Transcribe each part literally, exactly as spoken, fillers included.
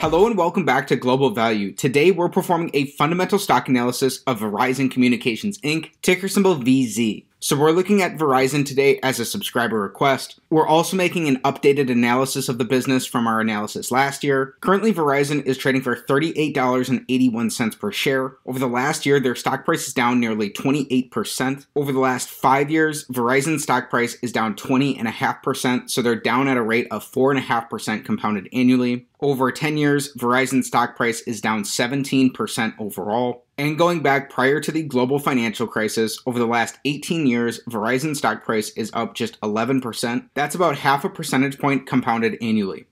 Hello and welcome back to Global Value. Today we're performing a fundamental stock analysis of Verizon Communications Incorporated, ticker symbol V Z. So we're looking at Verizon today as a subscriber request. We're also making an updated analysis of the business from our analysis last year. Currently, Verizon is trading for thirty-eight dollars and eighty-one cents per share. Over the last year, their stock price is down nearly twenty-eight percent. Over the last five years, Verizon's stock price is down twenty point five percent, so they're down at a rate of four point five percent compounded annually. Over ten years, Verizon's stock price is down seventeen percent overall. And going back prior to the global financial crisis, over the last eighteen years, Verizon's stock price is up just eleven percent. That's about half a percentage point compounded annually.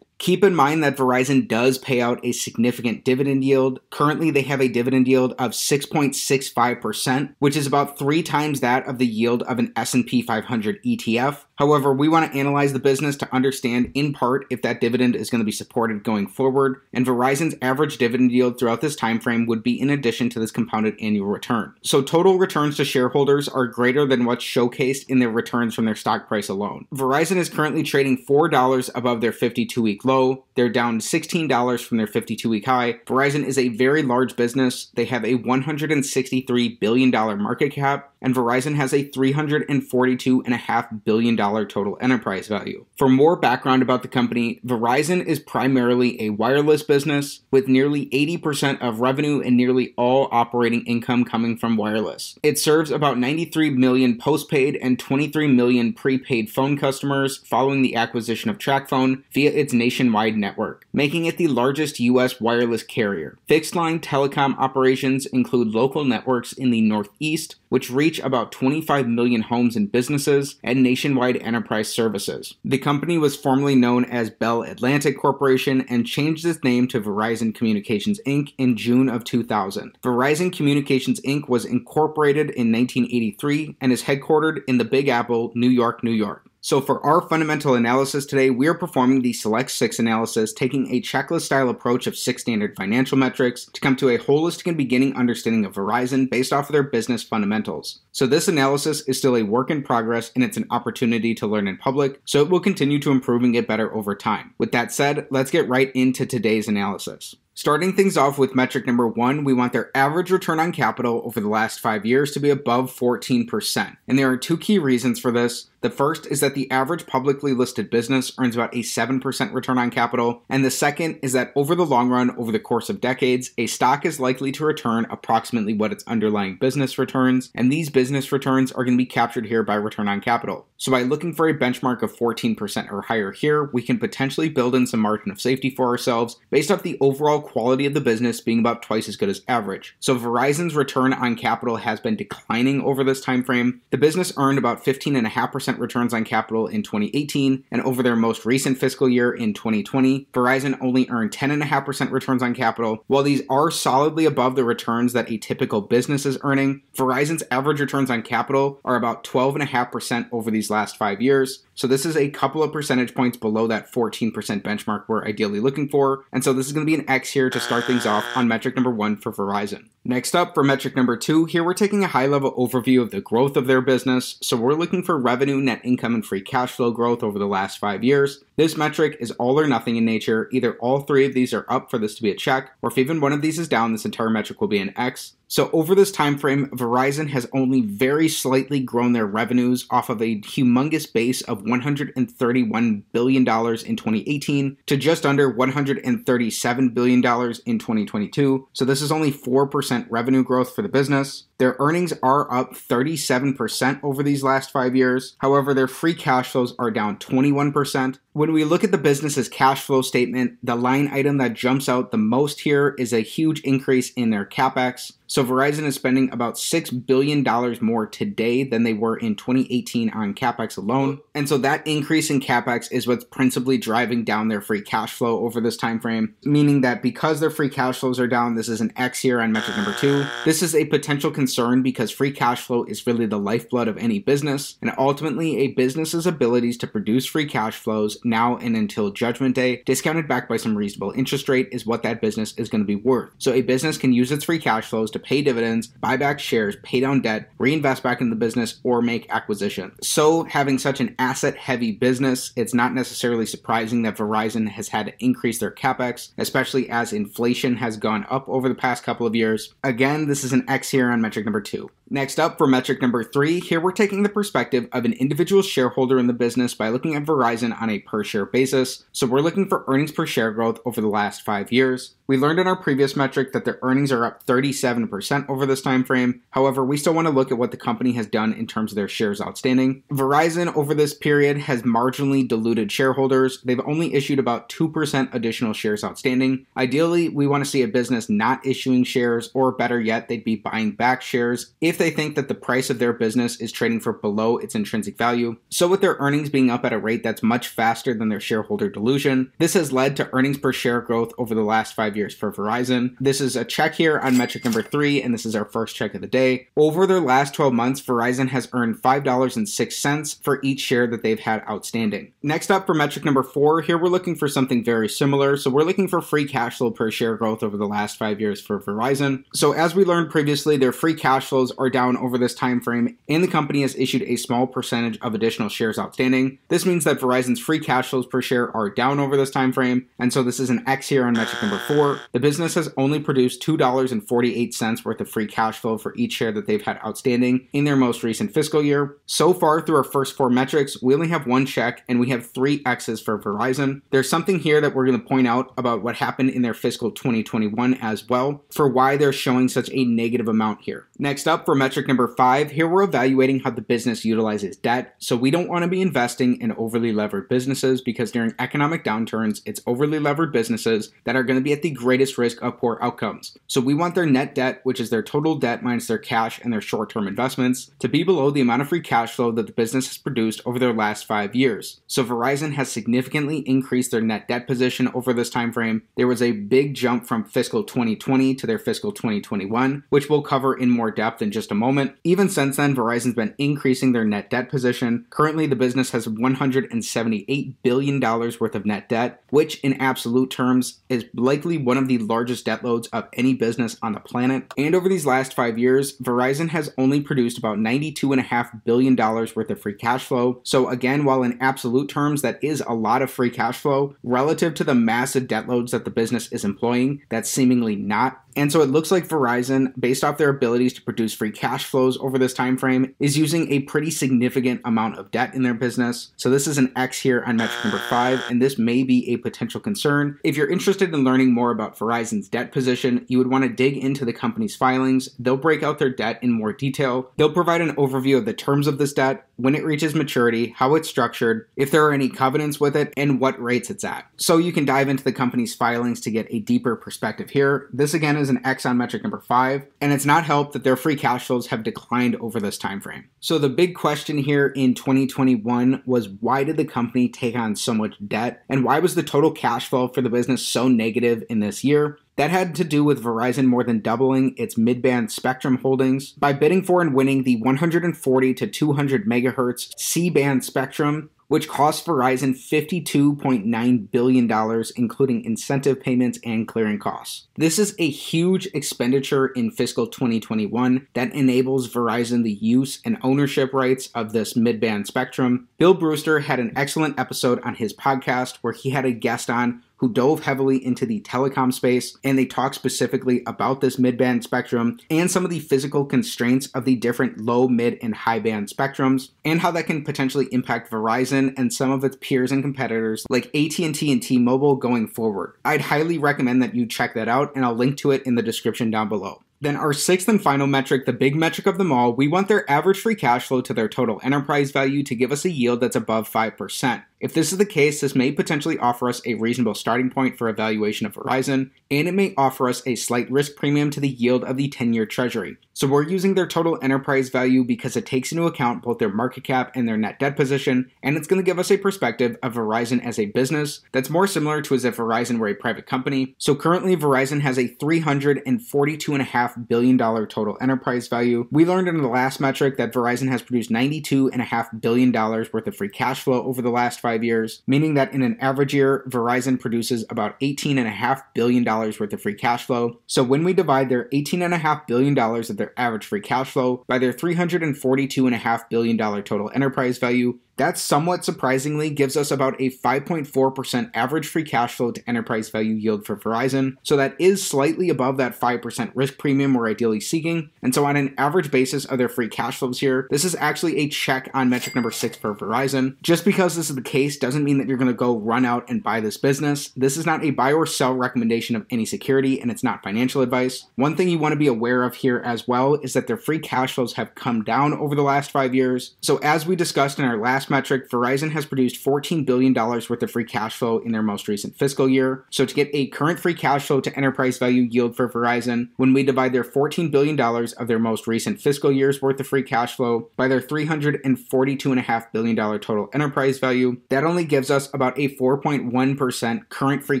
Keep in mind that Verizon does pay out a significant dividend yield. Currently, they have a dividend yield of six point six five percent, which is about three times that of the yield of an S and P five hundred E T F. However, we want to analyze the business to understand, in part, if that dividend is going to be supported going forward, and Verizon's average dividend yield throughout this time frame would be in addition to this compounded annual return. So total returns to shareholders are greater than what's showcased in their returns from their stock price alone. Verizon is currently trading four dollars above their fifty-two week low. They're down sixteen dollars from their fifty-two week high. Verizon is a very large business. They have a one hundred sixty-three billion dollars market cap, and Verizon has a three hundred forty-two point five billion dollars total enterprise value. For more background about the company, Verizon is primarily a wireless business with nearly eighty percent of revenue and nearly all operating income coming from wireless. It serves about ninety-three million postpaid and twenty-three million prepaid phone customers following the acquisition of TracFone via its nationwide network, making it the largest U S wireless carrier. Fixed line telecom operations include local networks in the Northeast, which reach about twenty-five million homes and businesses, and nationwide enterprise services. The company was formerly known as Bell Atlantic Corporation and changed its name to Verizon Communications Incorporated in June of two thousand. Verizon Communications Incorporated was incorporated in nineteen eighty-three and is headquartered in the Big Apple, New York, New York. So for our fundamental analysis today, we are performing the Select six analysis, taking a checklist-style approach of six standard financial metrics to come to a holistic and beginning understanding of Verizon based off of their business fundamentals. So this analysis is still a work in progress, and it's an opportunity to learn in public, so it will continue to improve and get better over time. With that said, let's get right into today's analysis. Starting things off with metric number one, we want their average return on capital over the last five years to be above fourteen percent. And there are two key reasons for this. The first is that the average publicly listed business earns about a seven percent return on capital. And the second is that over the long run, over the course of decades, a stock is likely to return approximately what its underlying business returns. And these business returns are going to be captured here by return on capital. So by looking for a benchmark of fourteen percent or higher here, we can potentially build in some margin of safety for ourselves based off the overall quality of the business being about twice as good as average. So Verizon's return on capital has been declining over this time frame. The business earned about fifteen point five percent returns on capital in twenty eighteen, and over their most recent fiscal year in twenty twenty, Verizon only earned ten point five percent returns on capital. While these are solidly above the returns that a typical business is earning, Verizon's average returns on capital are about twelve point five percent over these last five years. So this is a couple of percentage points below that fourteen percent benchmark we're ideally looking for. And so this is going to be an X here to start things off on metric number one for Verizon. Next up, for metric number two, here we're taking a high-level overview of the growth of their business. So we're looking for revenue, net income, and free cash flow growth over the last five years. This metric is all or nothing in nature. Either all three of these are up for this to be a check, or if even one of these is down, this entire metric will be an X. So over this time frame, Verizon has only very slightly grown their revenues off of a humongous base of one hundred thirty-one billion dollars in twenty eighteen to just under one hundred thirty-seven billion dollars in twenty twenty-two. So this is only four percent revenue growth for the business. Their earnings are up thirty-seven percent over these last five years. However, their free cash flows are down twenty-one percent. When we look at the business's cash flow statement, the line item that jumps out the most here is a huge increase in their CapEx. So Verizon is spending about six billion dollars more today than they were in twenty eighteen on CapEx alone. And so that increase in CapEx is what's principally driving down their free cash flow over this time frame, meaning that because their free cash flows are down, this is an X here on metric number two. This is a potential concern because free cash flow is really the lifeblood of any business, and ultimately a business's abilities to produce free cash flows now and until judgment day, discounted back by some reasonable interest rate, is what that business is going to be worth. So a business can use its free cash flows to pay dividends, buy back shares, pay down debt, reinvest back in the business, or make acquisitions. So having such an asset-heavy business, it's not necessarily surprising that Verizon has had to increase their capex, especially as inflation has gone up over the past couple of years. Again, this is an X here on metric number two. Next up, for metric number three, here we're taking the perspective of an individual shareholder in the business by looking at Verizon on a per share basis. So we're looking for earnings per share growth over the last five years. We learned in our previous metric that their earnings are up thirty-seven percent over this time frame. However, we still want to look at what the company has done in terms of their shares outstanding. Verizon over this period has marginally diluted shareholders. They've only issued about two percent additional shares outstanding. Ideally, we want to see a business not issuing shares, or better yet, they'd be buying back shares if if they think that the price of their business is trading for below its intrinsic value. So with their earnings being up at a rate that's much faster than their shareholder dilution, this has led to earnings per share growth over the last five years for Verizon. This is a check here on metric number three, and this is our first check of the day. Over their last twelve months, Verizon has earned five dollars and six cents for each share that they've had outstanding. Next up, for metric number four, here we're looking for something very similar. So we're looking for free cash flow per share growth over the last five years for Verizon. So as we learned previously, their free cash flows are down over this time frame, and the company has issued a small percentage of additional shares outstanding. This means that Verizon's free cash flows per share are down over this time frame, and so this is an X here on metric number four. The business has only produced two dollars and forty-eight cents worth of free cash flow for each share that they've had outstanding in their most recent fiscal year. So far through our first four metrics, we only have one check and we have three X's for Verizon. There's something here that we're going to point out about what happened in their fiscal twenty twenty-one as well, for why they're showing such a negative amount here. Next up, for metric number five, here we're evaluating how the business utilizes debt. So we don't want to be investing in overly levered businesses, because during economic downturns, it's overly levered businesses that are going to be at the greatest risk of poor outcomes. So we want their net debt, which is their total debt minus their cash and their short-term investments, to be below the amount of free cash flow that the business has produced over their last five years. So Verizon has significantly increased their net debt position over this time frame. There was a big jump from fiscal twenty twenty to their fiscal twenty twenty-one, which we'll cover in more depth in just a moment. Even since then, Verizon's been increasing their net debt position. Currently, the business has one hundred seventy-eight billion dollars worth of net debt, which in absolute terms is likely one of the largest debt loads of any business on the planet. And over these last five years, Verizon has only produced about ninety-two point five billion dollars worth of free cash flow. So again, while in absolute terms, that is a lot of free cash flow relative to the massive debt loads that the business is employing, that's seemingly not. And so it looks like Verizon, based off their abilities to produce free cash flows over this time frame, is using a pretty significant amount of debt in their business. So this is an X here on metric number five, and this may be a potential concern. If you're interested in learning more about Verizon's debt position, you would want to dig into the company's filings. They'll break out their debt in more detail. They'll provide an overview of the terms of this debt, when it reaches maturity, how it's structured, if there are any covenants with it, and what rates it's at. So you can dive into the company's filings to get a deeper perspective here. This again is is an X on metric number five, and it's not helped that their free cash flows have declined over this time frame. So the big question here in twenty twenty-one was, why did the company take on so much debt, and why was the total cash flow for the business so negative in this year? That had to do with Verizon more than doubling its mid-band spectrum holdings by bidding for and winning the one forty to two hundred megahertz C-band spectrum, which cost Verizon fifty-two point nine billion dollars, including incentive payments and clearing costs. This is a huge expenditure in fiscal twenty twenty-one that enables Verizon the use and ownership rights of this mid-band spectrum. Bill Brewster had an excellent episode on his podcast where he had a guest on who dove heavily into the telecom space, and they talked specifically about this mid-band spectrum and some of the physical constraints of the different low, mid, and high-band spectrums, and how that can potentially impact Verizon and some of its peers and competitors like A T and T and T-Mobile going forward. I'd highly recommend that you check that out, and I'll link to it in the description down below. Then our sixth and final metric, the big metric of them all, we want their average free cash flow to their total enterprise value to give us a yield that's above five percent. If this is the case, this may potentially offer us a reasonable starting point for evaluation of Verizon, and it may offer us a slight risk premium to the yield of the ten-year treasury. So we're using their total enterprise value because it takes into account both their market cap and their net debt position, and it's going to give us a perspective of Verizon as a business that's more similar to as if Verizon were a private company. So currently, Verizon has a three hundred forty-two point five billion dollars total enterprise value. We learned in the last metric that Verizon has produced ninety-two point five billion dollars worth of free cash flow over the last five twenty-five years, meaning that in an average year, Verizon produces about eighteen point five billion dollars worth of free cash flow. So when we divide their eighteen point five billion dollars of their average free cash flow by their three hundred forty-two point five billion dollars total enterprise value, that somewhat surprisingly gives us about a five point four percent average free cash flow to enterprise value yield for Verizon. So that is slightly above that five percent risk premium we're ideally seeking. And so on an average basis of their free cash flows here, this is actually a check on metric number six for Verizon. Just because this is the case doesn't mean that you're going to go run out and buy this business. This is not a buy or sell recommendation of any security, and it's not financial advice. One thing you want to be aware of here as well is that their free cash flows have come down over the last five years. So as we discussed in our last metric, Verizon has produced fourteen billion dollars worth of free cash flow in their most recent fiscal year. So to get a current free cash flow to enterprise value yield for Verizon, when we divide their fourteen billion dollars of their most recent fiscal year's worth of free cash flow by their three hundred forty-two point five billion dollars total enterprise value, that only gives us about a four point one percent current free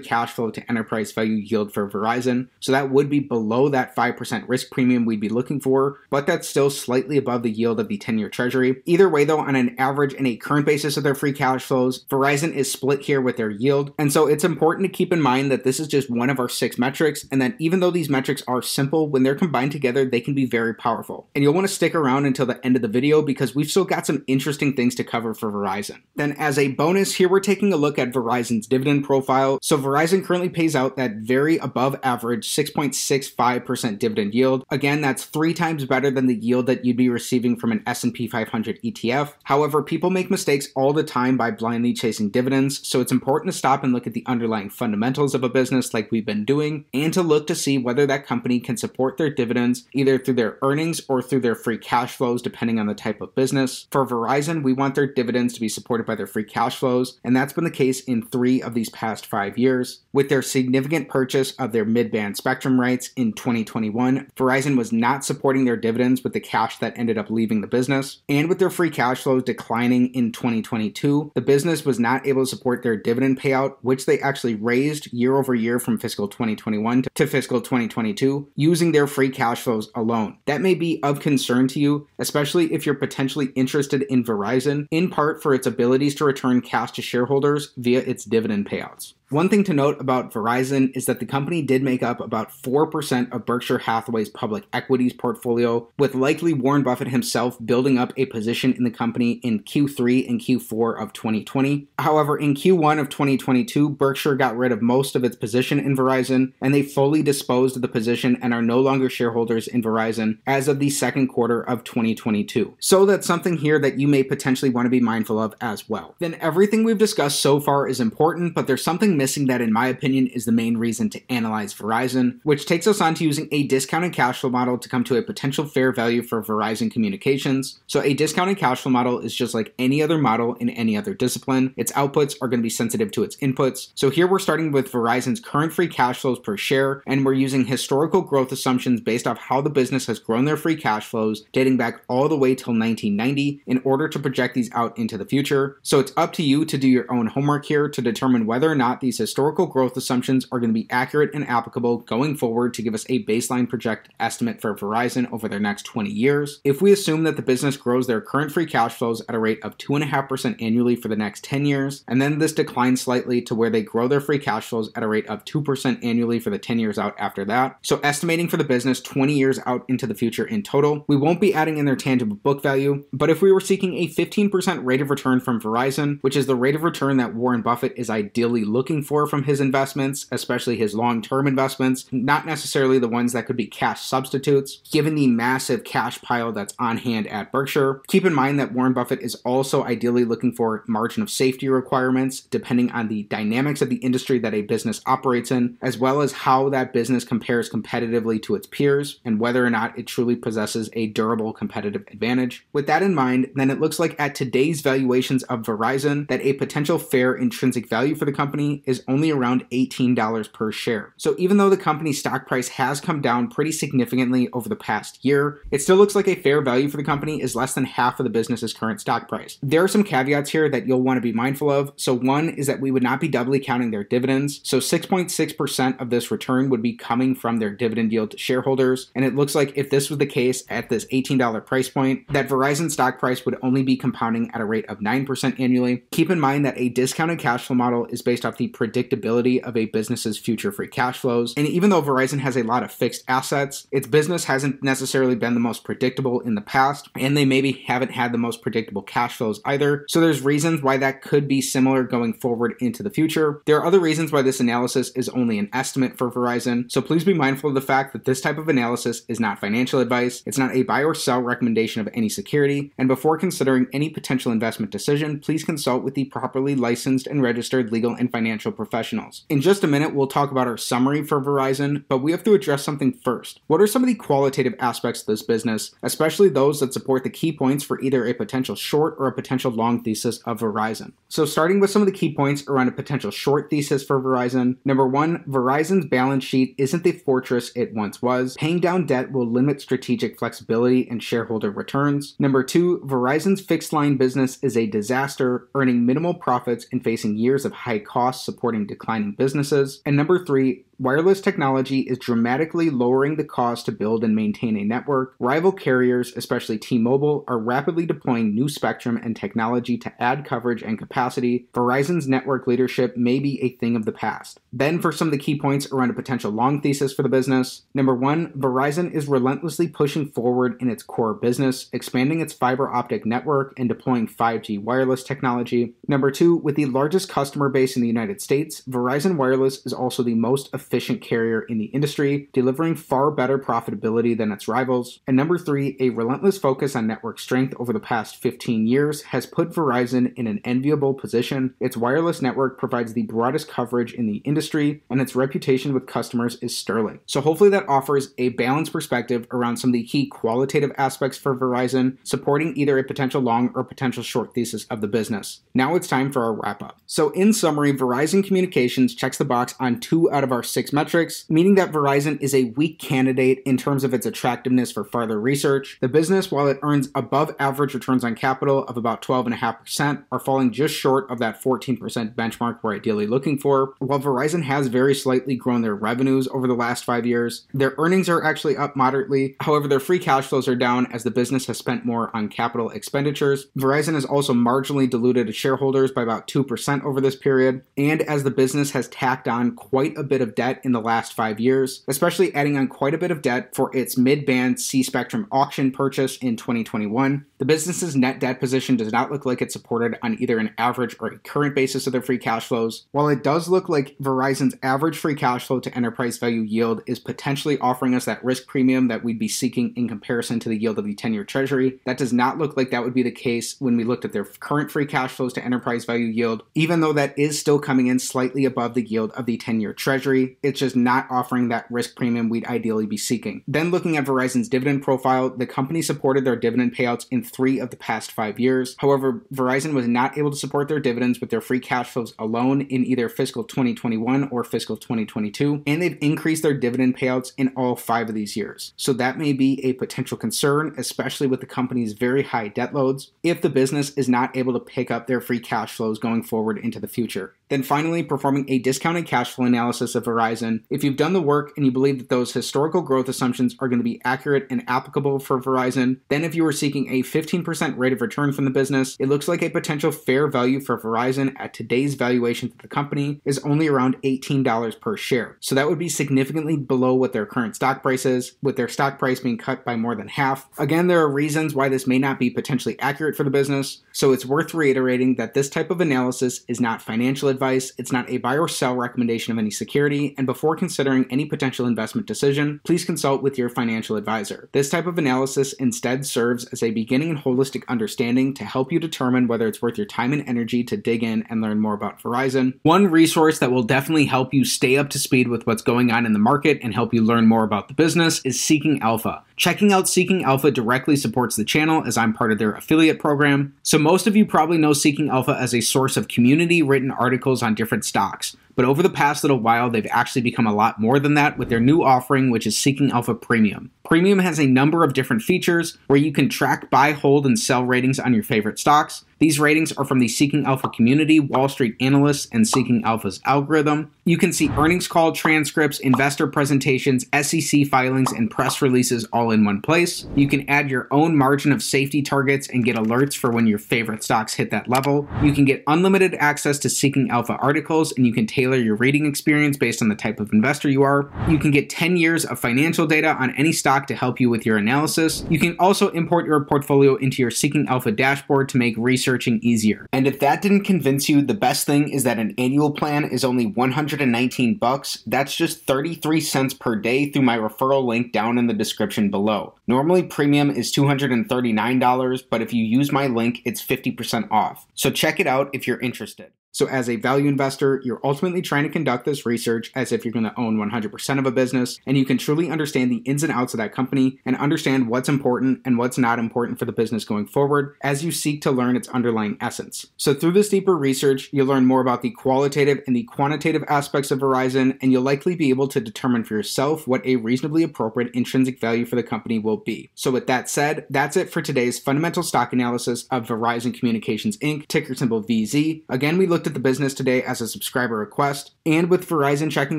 cash flow to enterprise value yield for Verizon. So that would be below that five percent risk premium we'd be looking for, but that's still slightly above the yield of the ten-year treasury. Either way though, on an average and a current basis of their free cash flows, Verizon is split here with their yield. And so it's important to keep in mind that this is just one of our six metrics, and that even though these metrics are simple, when they're combined together, they can be very powerful. And you'll want to stick around until the end of the video because we've still got some interesting things to cover for Verizon. Then as a bonus here, we're taking a look at Verizon's dividend profile. So Verizon currently pays out that very above average six point six five percent dividend yield. Again, that's three times better than the yield that you'd be receiving from an S and P five hundred E T F. However, people make mistakes all the time by blindly chasing dividends, so it's important to stop and look at the underlying fundamentals of a business like we've been doing, and to look to see whether that company can support their dividends either through their earnings or through their free cash flows, depending on the type of business. For Verizon, we want their dividends to be supported by their free cash flows, and that's been the case in three of these past five years. With their significant purchase of their mid-band spectrum rights in twenty twenty-one, Verizon was not supporting their dividends with the cash that ended up leaving the business, and with their free cash flows declining in twenty twenty-two, the business was not able to support their dividend payout, which they actually raised year over year from fiscal twenty twenty-one to fiscal twenty twenty-two using their free cash flows alone. That may be of concern to you, especially if you're potentially interested in Verizon, in part for its abilities to return cash to shareholders via its dividend payouts. One thing to note about Verizon is that the company did make up about four percent of Berkshire Hathaway's public equities portfolio, with likely Warren Buffett himself building up a position in the company in Q three and Q four of twenty twenty. However, in Q one of twenty twenty-two, Berkshire got rid of most of its position in Verizon, and they fully disposed of the position and are no longer shareholders in Verizon as of the second quarter of twenty twenty-two. So that's something here that you may potentially want to be mindful of as well. Then everything we've discussed so far is important, but there's something missing that, in my opinion, is the main reason to analyze Verizon, which takes us on to using a discounted cash flow model to come to a potential fair value for Verizon Communications. So a discounted cash flow model is just like any other model in any other discipline. Its outputs are going to be sensitive to its inputs. So here we're starting with Verizon's current free cash flows per share, and we're using historical growth assumptions based off how the business has grown their free cash flows dating back all the way till nineteen ninety in order to project these out into the future. So it's up to you to do your own homework here to determine whether or not these historical growth assumptions are going to be accurate and applicable going forward to give us a baseline project estimate for Verizon over their next twenty years. If we assume that the business grows their current free cash flows at a rate of two point five percent annually for the next ten years, and then this declines slightly to where they grow their free cash flows at a rate of two percent annually for the ten years out after that. So estimating for the business twenty years out into the future in total, we won't be adding in their tangible book value, but if we were seeking a fifteen percent rate of return from Verizon, which is the rate of return that Warren Buffett is ideally looking for from his investments, especially his long-term investments, not necessarily the ones that could be cash substitutes, given the massive cash pile that's on hand at Berkshire. Keep in mind that Warren Buffett is also ideally looking for margin of safety requirements, depending on the dynamics of the industry that a business operates in, as well as how that business compares competitively to its peers, and whether or not it truly possesses a durable competitive advantage. With that in mind, then it looks like at today's valuations of Verizon, that a potential fair intrinsic value for the company is only around eighteen dollars per share. So even though the company's stock price has come down pretty significantly over the past year, it still looks like a fair value for the company is less than half of the business's current stock price. There are some caveats here that you'll want to be mindful of. So one is that we would not be doubly counting their dividends. So six point six percent of this return would be coming from their dividend yield to shareholders. And it looks like if this was the case at this eighteen dollar price point, that Verizon stock price would only be compounding at a rate of nine percent annually. Keep in mind that a discounted cash flow model is based off the predictability of a business's future free cash flows. And even though Verizon has a lot of fixed assets, its business hasn't necessarily been the most predictable in the past, and they maybe haven't had the most predictable cash flows either. So there's reasons why that could be similar going forward into the future. There are other reasons why this analysis is only an estimate for Verizon. So please be mindful of the fact that this type of analysis is not financial advice. It's not a buy or sell recommendation of any security. And before considering any potential investment decision, please consult with the properly licensed and registered legal and financial professionals. In just a minute, we'll talk about our summary for Verizon, but we have to address something first. What are some of the qualitative aspects of this business, especially those that support the key points for either a potential short or a potential long thesis of Verizon? So starting with some of the key points around a potential short thesis for Verizon, number one, Verizon's balance sheet isn't the fortress it once was. Paying down debt will limit strategic flexibility and shareholder returns. Number two, Verizon's fixed line business is a disaster, earning minimal profits and facing years of high costs supporting declining businesses. And number three, wireless technology is dramatically lowering the cost to build and maintain a network. Rival carriers, especially T-Mobile, are rapidly deploying new spectrum and technology to add coverage and capacity. Verizon's network leadership may be a thing of the past. Then for some of the key points around a potential long thesis for the business. Number one, Verizon is relentlessly pushing forward in its core business, expanding its fiber optic network and deploying five G wireless technology. Number two, with the largest customer base in the United States, Verizon Wireless is also the most effective efficient carrier in the industry, delivering far better profitability than its rivals. And number three, a relentless focus on network strength over the past fifteen years has put Verizon in an enviable position. Its wireless network provides the broadest coverage in the industry, and its reputation with customers is sterling. So hopefully that offers a balanced perspective around some of the key qualitative aspects for Verizon, supporting either a potential long or potential short thesis of the business. Now it's time for our wrap up. So in summary, Verizon Communications checks the box on two out of our six metrics, meaning that Verizon is a weak candidate in terms of its attractiveness for further research. The business, while it earns above average returns on capital of about twelve point five percent, are falling just short of that fourteen percent benchmark we're ideally looking for. While Verizon has very slightly grown their revenues over the last five years, their earnings are actually up moderately. However, their free cash flows are down as the business has spent more on capital expenditures. Verizon has also marginally diluted its shareholders by about two percent over this period. And as the business has tacked on quite a bit of debt in the last five years, especially adding on quite a bit of debt for its mid-band C-spectrum auction purchase in twenty twenty-one. The business's net debt position does not look like it's supported on either an average or a current basis of their free cash flows. While it does look like Verizon's average free cash flow to enterprise value yield is potentially offering us that risk premium that we'd be seeking in comparison to the yield of the ten-year treasury, that does not look like that would be the case when we looked at their current free cash flows to enterprise value yield, even though that is still coming in slightly above the yield of the ten-year treasury. It's just not offering that risk premium we'd ideally be seeking. Then looking at Verizon's dividend profile, the company supported their dividend payouts in three of the past five years. However, Verizon was not able to support their dividends with their free cash flows alone in either fiscal twenty twenty-one or fiscal twenty twenty-two, and they've increased their dividend payouts in all five of these years. So that may be a potential concern, especially with the company's very high debt loads, if the business is not able to pick up their free cash flows going forward into the future. Then finally, performing a discounted cash flow analysis of Verizon. If you've done the work and you believe that those historical growth assumptions are going to be accurate and applicable for Verizon, then if you were seeking a fifteen percent rate of return from the business, it looks like a potential fair value for Verizon at today's valuation for the company is only around eighteen dollars per share. So that would be significantly below what their current stock price is, with their stock price being cut by more than half. Again, there are reasons why this may not be potentially accurate for the business. So it's worth reiterating that this type of analysis is not financial advice. It's not a buy or sell recommendation of any security, and before considering any potential investment decision, please consult with your financial advisor. This type of analysis instead serves as a beginning and holistic understanding to help you determine whether it's worth your time and energy to dig in and learn more about Verizon. One resource that will definitely help you stay up to speed with what's going on in the market and help you learn more about the business is Seeking Alpha. Checking out Seeking Alpha directly supports the channel as I'm part of their affiliate program. So most of you probably know Seeking Alpha as a source of community written articles articles on different stocks, but over the past little while, they've actually become a lot more than that with their new offering, which is Seeking Alpha Premium. Premium has a number of different features where you can track buy, hold, and sell ratings on your favorite stocks. These ratings are from the Seeking Alpha community, Wall Street analysts, and Seeking Alpha's algorithm. You can see earnings call transcripts, investor presentations, S E C filings, and press releases all in one place. You can add your own margin of safety targets and get alerts for when your favorite stocks hit that level. You can get unlimited access to Seeking Alpha articles, and you can tailor your rating experience based on the type of investor you are. You can get ten years of financial data on any stock to help you with your analysis. You can also import your portfolio into your Seeking Alpha dashboard to make researching easier. And if that didn't convince you, the best thing is that an annual plan is only one hundred nineteen bucks. That's just thirty-three cents per day through my referral link down in the description below. Normally premium is two hundred thirty-nine dollars, but if you use my link, it's fifty percent off. So check it out if you're interested. So as a value investor, you're ultimately trying to conduct this research as if you're going to own one hundred percent of a business, and you can truly understand the ins and outs of that company and understand what's important and what's not important for the business going forward as you seek to learn its underlying essence. So through this deeper research, you'll learn more about the qualitative and the quantitative aspects of Verizon, and you'll likely be able to determine for yourself what a reasonably appropriate intrinsic value for the company will be. So with that said, that's it for today's fundamental stock analysis of Verizon Communications, Incorporated, ticker symbol V Z. Again, we looked at the business today as a subscriber request, and with Verizon checking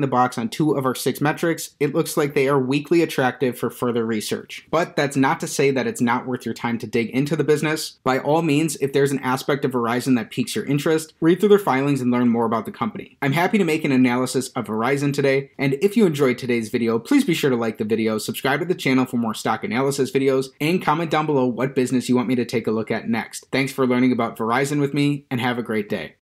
the box on two of our six metrics, it looks like they are weakly attractive for further research. But that's not to say that it's not worth your time to dig into the business. By all means, if there's an aspect of Verizon that piques your interest, read through their filings and learn more about the company. I'm happy to make an analysis of Verizon today, and if you enjoyed today's video, please be sure to like the video, subscribe to the channel for more stock analysis videos, and comment down below what business you want me to take a look at next. Thanks for learning about Verizon with me, and have a great day.